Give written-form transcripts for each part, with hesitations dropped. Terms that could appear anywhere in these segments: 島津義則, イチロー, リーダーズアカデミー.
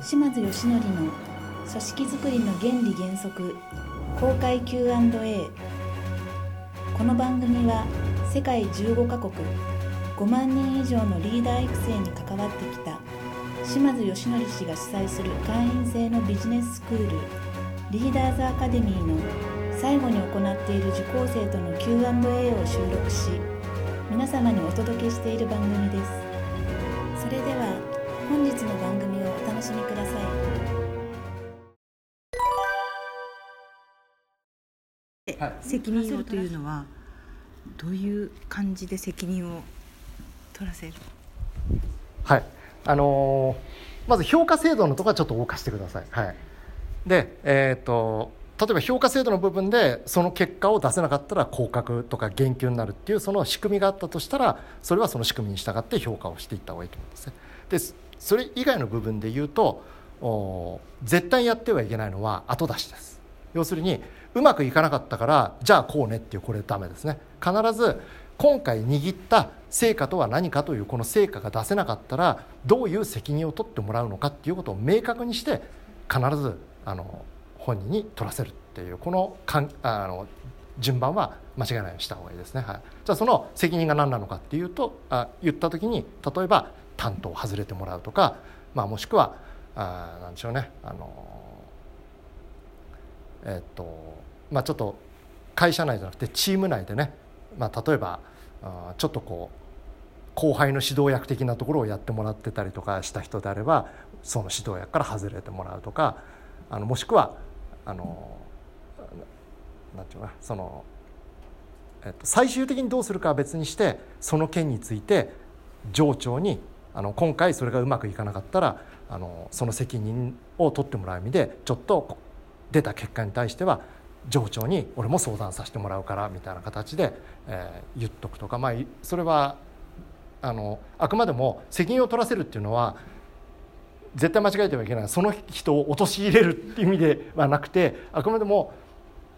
島津義則の組織づくりの原理原則公開 Q&A。 この番組は世界15カ国5万人以上のリーダー育成に関わってきた島津義則氏が主催する会員制のビジネススクールリーダーズアカデミーの最後に行っている受講生との Q&A を収録し、皆様にお届けしている番組です。それでは本日の番組をお楽しみください。責任をというのはどういう感じで責任を取らせる？はい、まず評価制度のところはちょっと謳歌してください。はい、で、例えば評価制度の部分でその結果を出せなかったら降格とか減給になるっていうその仕組みがあったとしたら、それはその仕組みに従って評価をしていった方がいいと思うんですね。でそれ以外の部分で言うと、絶対やってはいけないのは後出しです。要するにうまくいかなかったからじゃあこうねっていう、これダメですね。必ず今回握った成果とは何かという、この成果が出せなかったらどういう責任を取ってもらうのかっていうことを明確にして、必ず本人に取らせるっていう、この順番は間違いないようにした方がいいですね。はい、じゃあその責任が何なのかっていうと、言った時に例えば担当を外れてもらうとか、もしくはなんでしょうね、ちょっと会社内じゃなくてチーム内でね、例えばちょっとこう後輩の指導役的なところをやってもらってたりとかした人であれば、その指導役から外れてもらうとか、もしくはなんていうか、その、最終的にどうするかは別にして、その件について上長に今回それがうまくいかなかったらその責任を取ってもらう意味で、ちょっと出た結果に対しては上長に俺も相談させてもらうからみたいな形で、言っとくとか、それはあくまでも責任を取らせるっていうのは絶対間違えてはいけない、その人を陥れるっていう意味ではなくて、あくまでも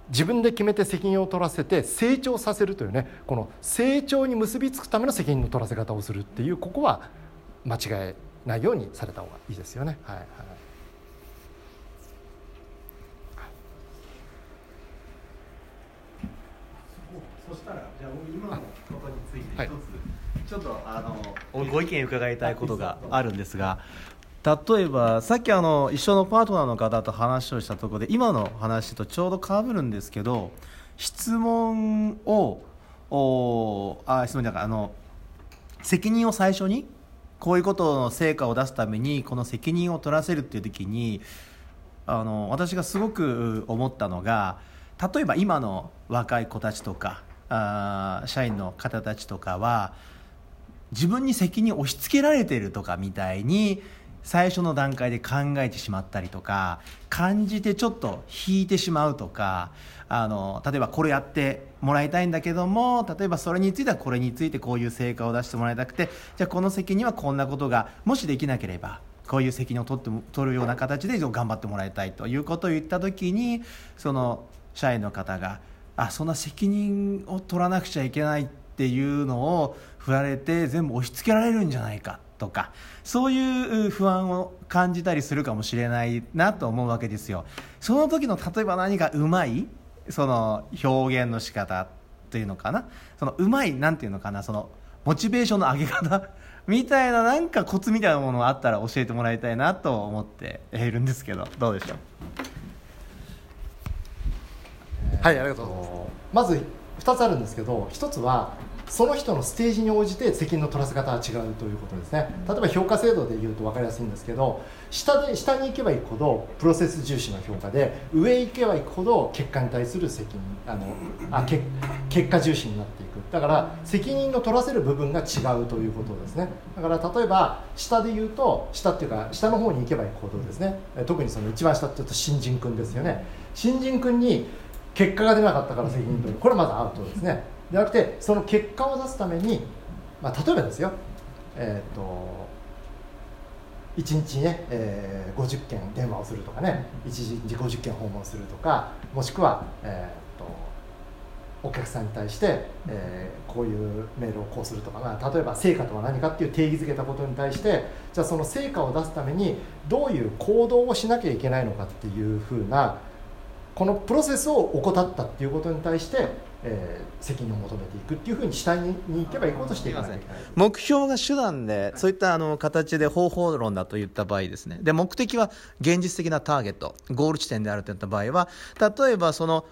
自分で決めて責任を取らせて成長させるというね、この成長に結びつくための責任の取らせ方をするっていう、ここは間違えないようにされた方がいいですよね。はいはい、そしたらじゃあ今のことについて一つ、はい、ちょっとご意見伺いたいことがあるんですが、例えばさっき一緒のパートナーの方と話をしたところで、今の話とちょうどかぶるんですけど、責任を最初に、こういうことの成果を出すためにこの責任を取らせるっていう時に、私がすごく思ったのが、例えば今の若い子たちとか社員の方たちとかは自分に責任を押し付けられてるとかみたいに最初の段階で考えてしまったりとか、感じてちょっと引いてしまうとか、例えばこれやってもらいたいんだけども、例えばそれについてはこれについてこういう成果を出してもらいたくて、じゃあこの責任はこんなことがもしできなければこういう責任を取るような形で頑張ってもらいたいということを言った時に、その社員の方がそんな責任を取らなくちゃいけないっていうのを振られて全部押し付けられるんじゃないかとか、そういう不安を感じたりするかもしれないなと思うわけですよ。その時の例えば何かうまいその表現の仕方というのかな、そのうまいなんていうのかな、そのモチベーションの上げ方みたいな、なんかコツみたいなものがあったら教えてもらいたいなと思っているんですけど、どうでしょう？はい、ありがとうございます。まず2つあるんですけど、1つはその人のステージに応じて責任の取らせ方は違うということですね。例えば評価制度でいうと分かりやすいんですけど、下に行けば行くほどプロセス重視の評価で、上へ行けば行くほど結果に対する責任結果重視になっていく。だから責任の取らせる部分が違うということですね。だから例えば下で言うと、下っていうか下の方に行けば行くほどですね、特にその一番下って言うと新人君ですよね。新人君に結果が出なかったから責任取る、これまずアウトですね。ではなくて、その結果を出すために、例えばですよ、1日ね、50件電話をするとかね、1日50件訪問するとか、もしくは、お客さんに対して、こういうメールをこうするとかな、例えば成果とは何かっていう定義づけたことに対して、じゃあその成果を出すためにどういう行動をしなきゃいけないのかっていうふうな、このプロセスを怠ったっていうことに対して、責任を求めていくっていうふうに下に行けばいこうとしていかなきゃいけない。目標が手段で、そういった形で方法論だと言った場合ですね。で、目的は現実的なターゲット、ゴール地点であるといった場合は、例えばその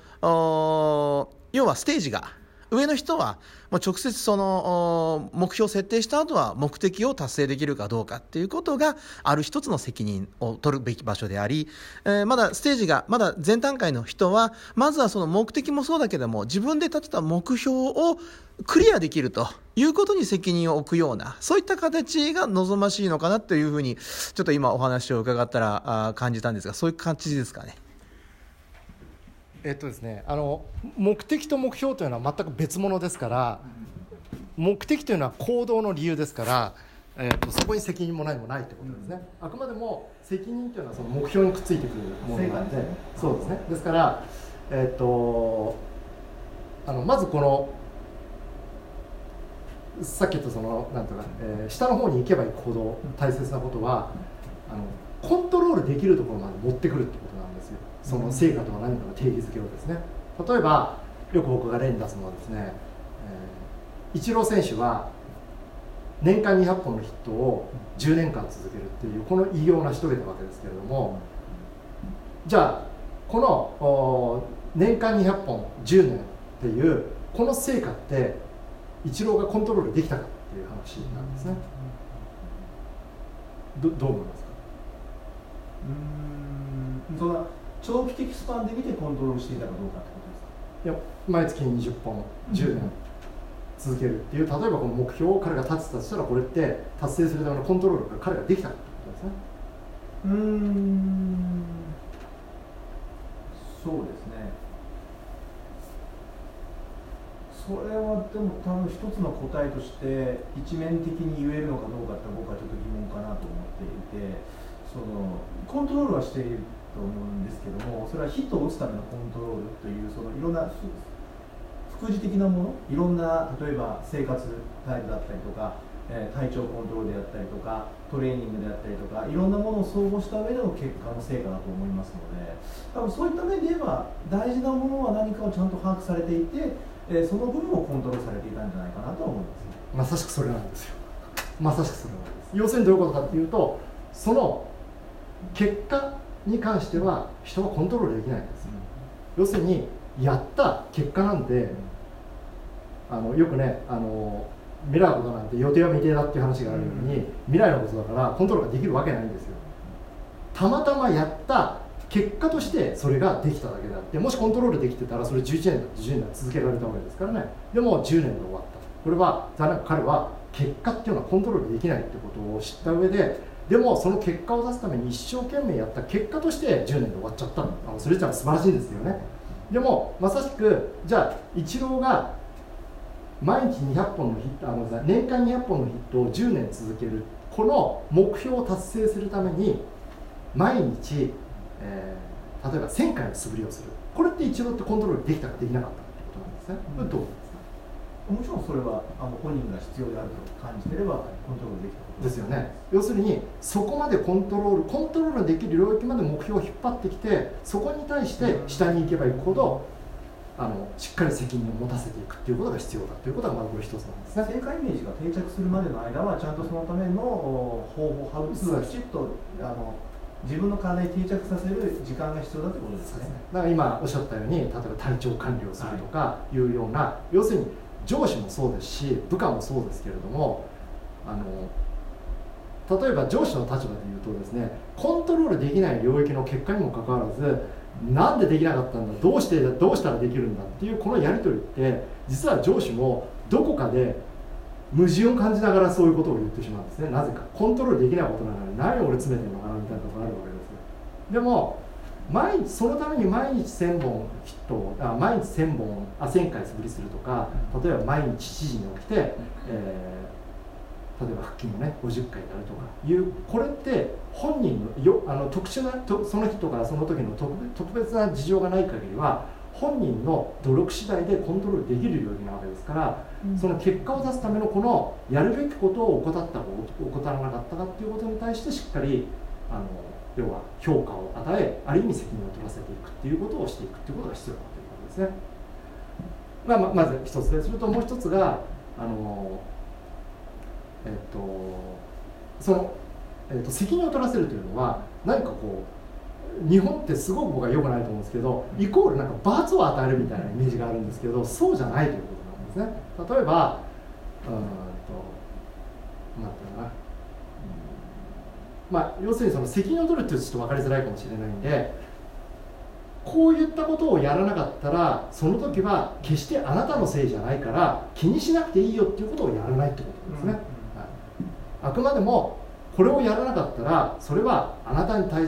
要はステージが上の人はもう直接その目標を設定した後は目的を達成できるかどうかっていうことがある一つの責任を取るべき場所であり、まだステージがまだ前段階の人はまずはその目的もそうだけども自分で立てた目標をクリアできるということに責任を置くような、そういった形が望ましいのかなというふうにちょっと今お話を伺ったら感じたんですが、そういう感じですかね。ですね、目的と目標というのは全く別物ですから、目的というのは行動の理由ですから、そこに責任も何もないということですね。あくまでも責任というのはその目標にくっついてくるものなので、そうですね。ですから、まずこのさっき言ったそのなんていうか、下の方に行けば行くほど大切なことはコントロールできるところまで持ってくるってことなんですよ。その成果とは何かの定義づけをですね。例えばよく僕が例に出すのはですね、イチロー選手は年間200本のヒットを10年間続けるっていうこの偉業を成し遂げたわけですけれども、じゃあこの年間200本10年っていうこの成果ってイチローがコントロールできたかっていう話なんですね。どう思いますか？その長期的スパンで見てコントロールしていたかどうかってことですか？いや、毎月20本10年続けるっていう、例えばこの目標を彼が立てたとしたら、これって達成するためのコントロールが彼ができたってことですね。そうですね。それはでも多分一つの答えとして一面的に言えるのかどうかって僕はちょっと疑問かなと思っていて、そのコントロールはしていると思うんですけども、それはヒットを打つためのコントロールという、そのいろんな副次的なもの、いろんな例えば生活態度だったりとか、体調コントロールであったりとか、トレーニングであったりとか、いろんなものを総合した上での結果の成果だと思いますので、多分そういった面で言えば大事なものは何かをちゃんと把握されていて、その部分をコントロールされていたんじゃないかなと思いますね。まさしくそれなんですよ。まさしくそれなんです。要するにどういうことかっていうと、その結果に関しては人はコントロールできないんですよ。要するにやった結果なんで、よくね、未来のことなんて予定は未定だっていう話があるように、未来のことだからコントロールができるわけないんですよ。たまたまやった結果としてそれができただけであって、もしコントロールできてたらそれ11年だって10年だって続けられたわけですからね。でも10年で終わった。これは残念、彼は結果っていうのはコントロールできないってことを知った上で、でもその結果を出すために一生懸命やった結果として10年で終わっちゃったの。それじゃ素晴らしいですよね。でもまさしく、じゃあイチローが毎日200本のヒット、年間200本のヒットを10年続ける、この目標を達成するために毎日、例えば1000回の素振りをする。これってイチローってコントロールできたかできなかったかってことなんですね。どうですか？もちろんそれは本人が必要であると感じていればコントロールできたことですよね。要するにそこまでコントロールできる領域まで目標を引っ張ってきて、そこに対して下に行けば行くほどしっかり責任を持たせていくということが必要だということがまずこれ一つなんですね。成果イメージが定着するまでの間はちゃんとそのための方法、ハウツーをきちっと自分の体に定着させる時間が必要だということですね。だから今おっしゃったように、例えば体調管理をするとかいうような、要するに上司もそうですし部下もそうですけれども、例えば上司の立場でいうとですね、コントロールできない領域の結果にもかかわらず、なんでできなかったんだ、どうしたらできるんだっていうこのやり取りって、実は上司もどこかで矛盾を感じながらそういうことを言ってしまうんですね。なぜかコントロールできないことなのに何を俺詰めてるのかなみたいなことがあるわけです。でもそのために毎日1000本ヒット、毎日1000回素振りするとか、例えば毎日7時に起きて、例えば腹筋をね50回やるとかいう、これって本人の特殊なその日とかその時の特別な事情がない限りは本人の努力次第でコントロールできる領域なわけですから、うん、その結果を出すためのこのやるべきことを怠ったか怠らなかったかっていうことに対してしっかり要は評価を与え、ある意味責任を取らせていくっていうことをしていくっていうことが必要になっているわけですね。まず一つで、それともう一つがその、責任を取らせるというのは何かこう。日本ってすごく僕は良くないと思うんですけど、イコールなんか罰を与えるみたいなイメージがあるんですけど、そうじゃないということなんですね。例えばなんていうのかな、要するにその責任を取るっていうとちょっと分かりづらいかもしれないんで、こういったことをやらなかったらその時は決してあなたのせいじゃないから気にしなくていいよっていうことをやらないってことですね。あくまでもこれをやらなかったら、それはあなたが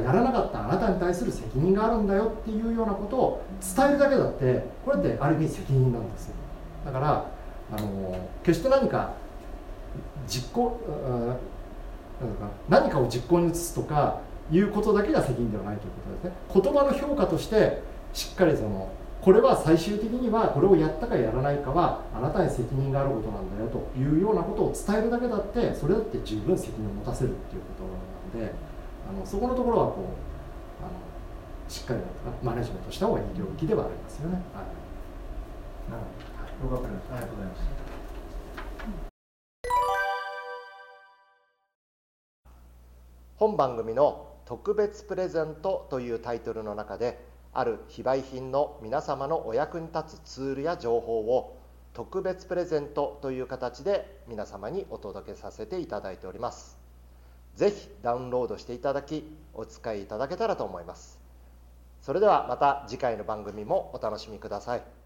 やらなかったあなたに対する責任があるんだよっていうようなことを伝えるだけだって、これってある意味責任なんですよ。だから決して何かを実行に移すとかいうことだけが責任ではないということですね。言葉の評価としてしっかりこれは最終的にはこれをやったかやらないかはあなたに責任があることなんだよというようなことを伝えるだけだって、それだって十分責任を持たせるっていうことなので、そこのところはしっかりマネジメントした方がいい領域ではありますよね。よかったです。ありがとうございます。本番組の特別プレゼントというタイトルの中で、ある非売品の皆様のお役に立つツールや情報を特別プレゼントという形で皆様にお届けさせていただいております。ぜひダウンロードしていただき、お使いいただけたらと思います。それではまた次回の番組もお楽しみください。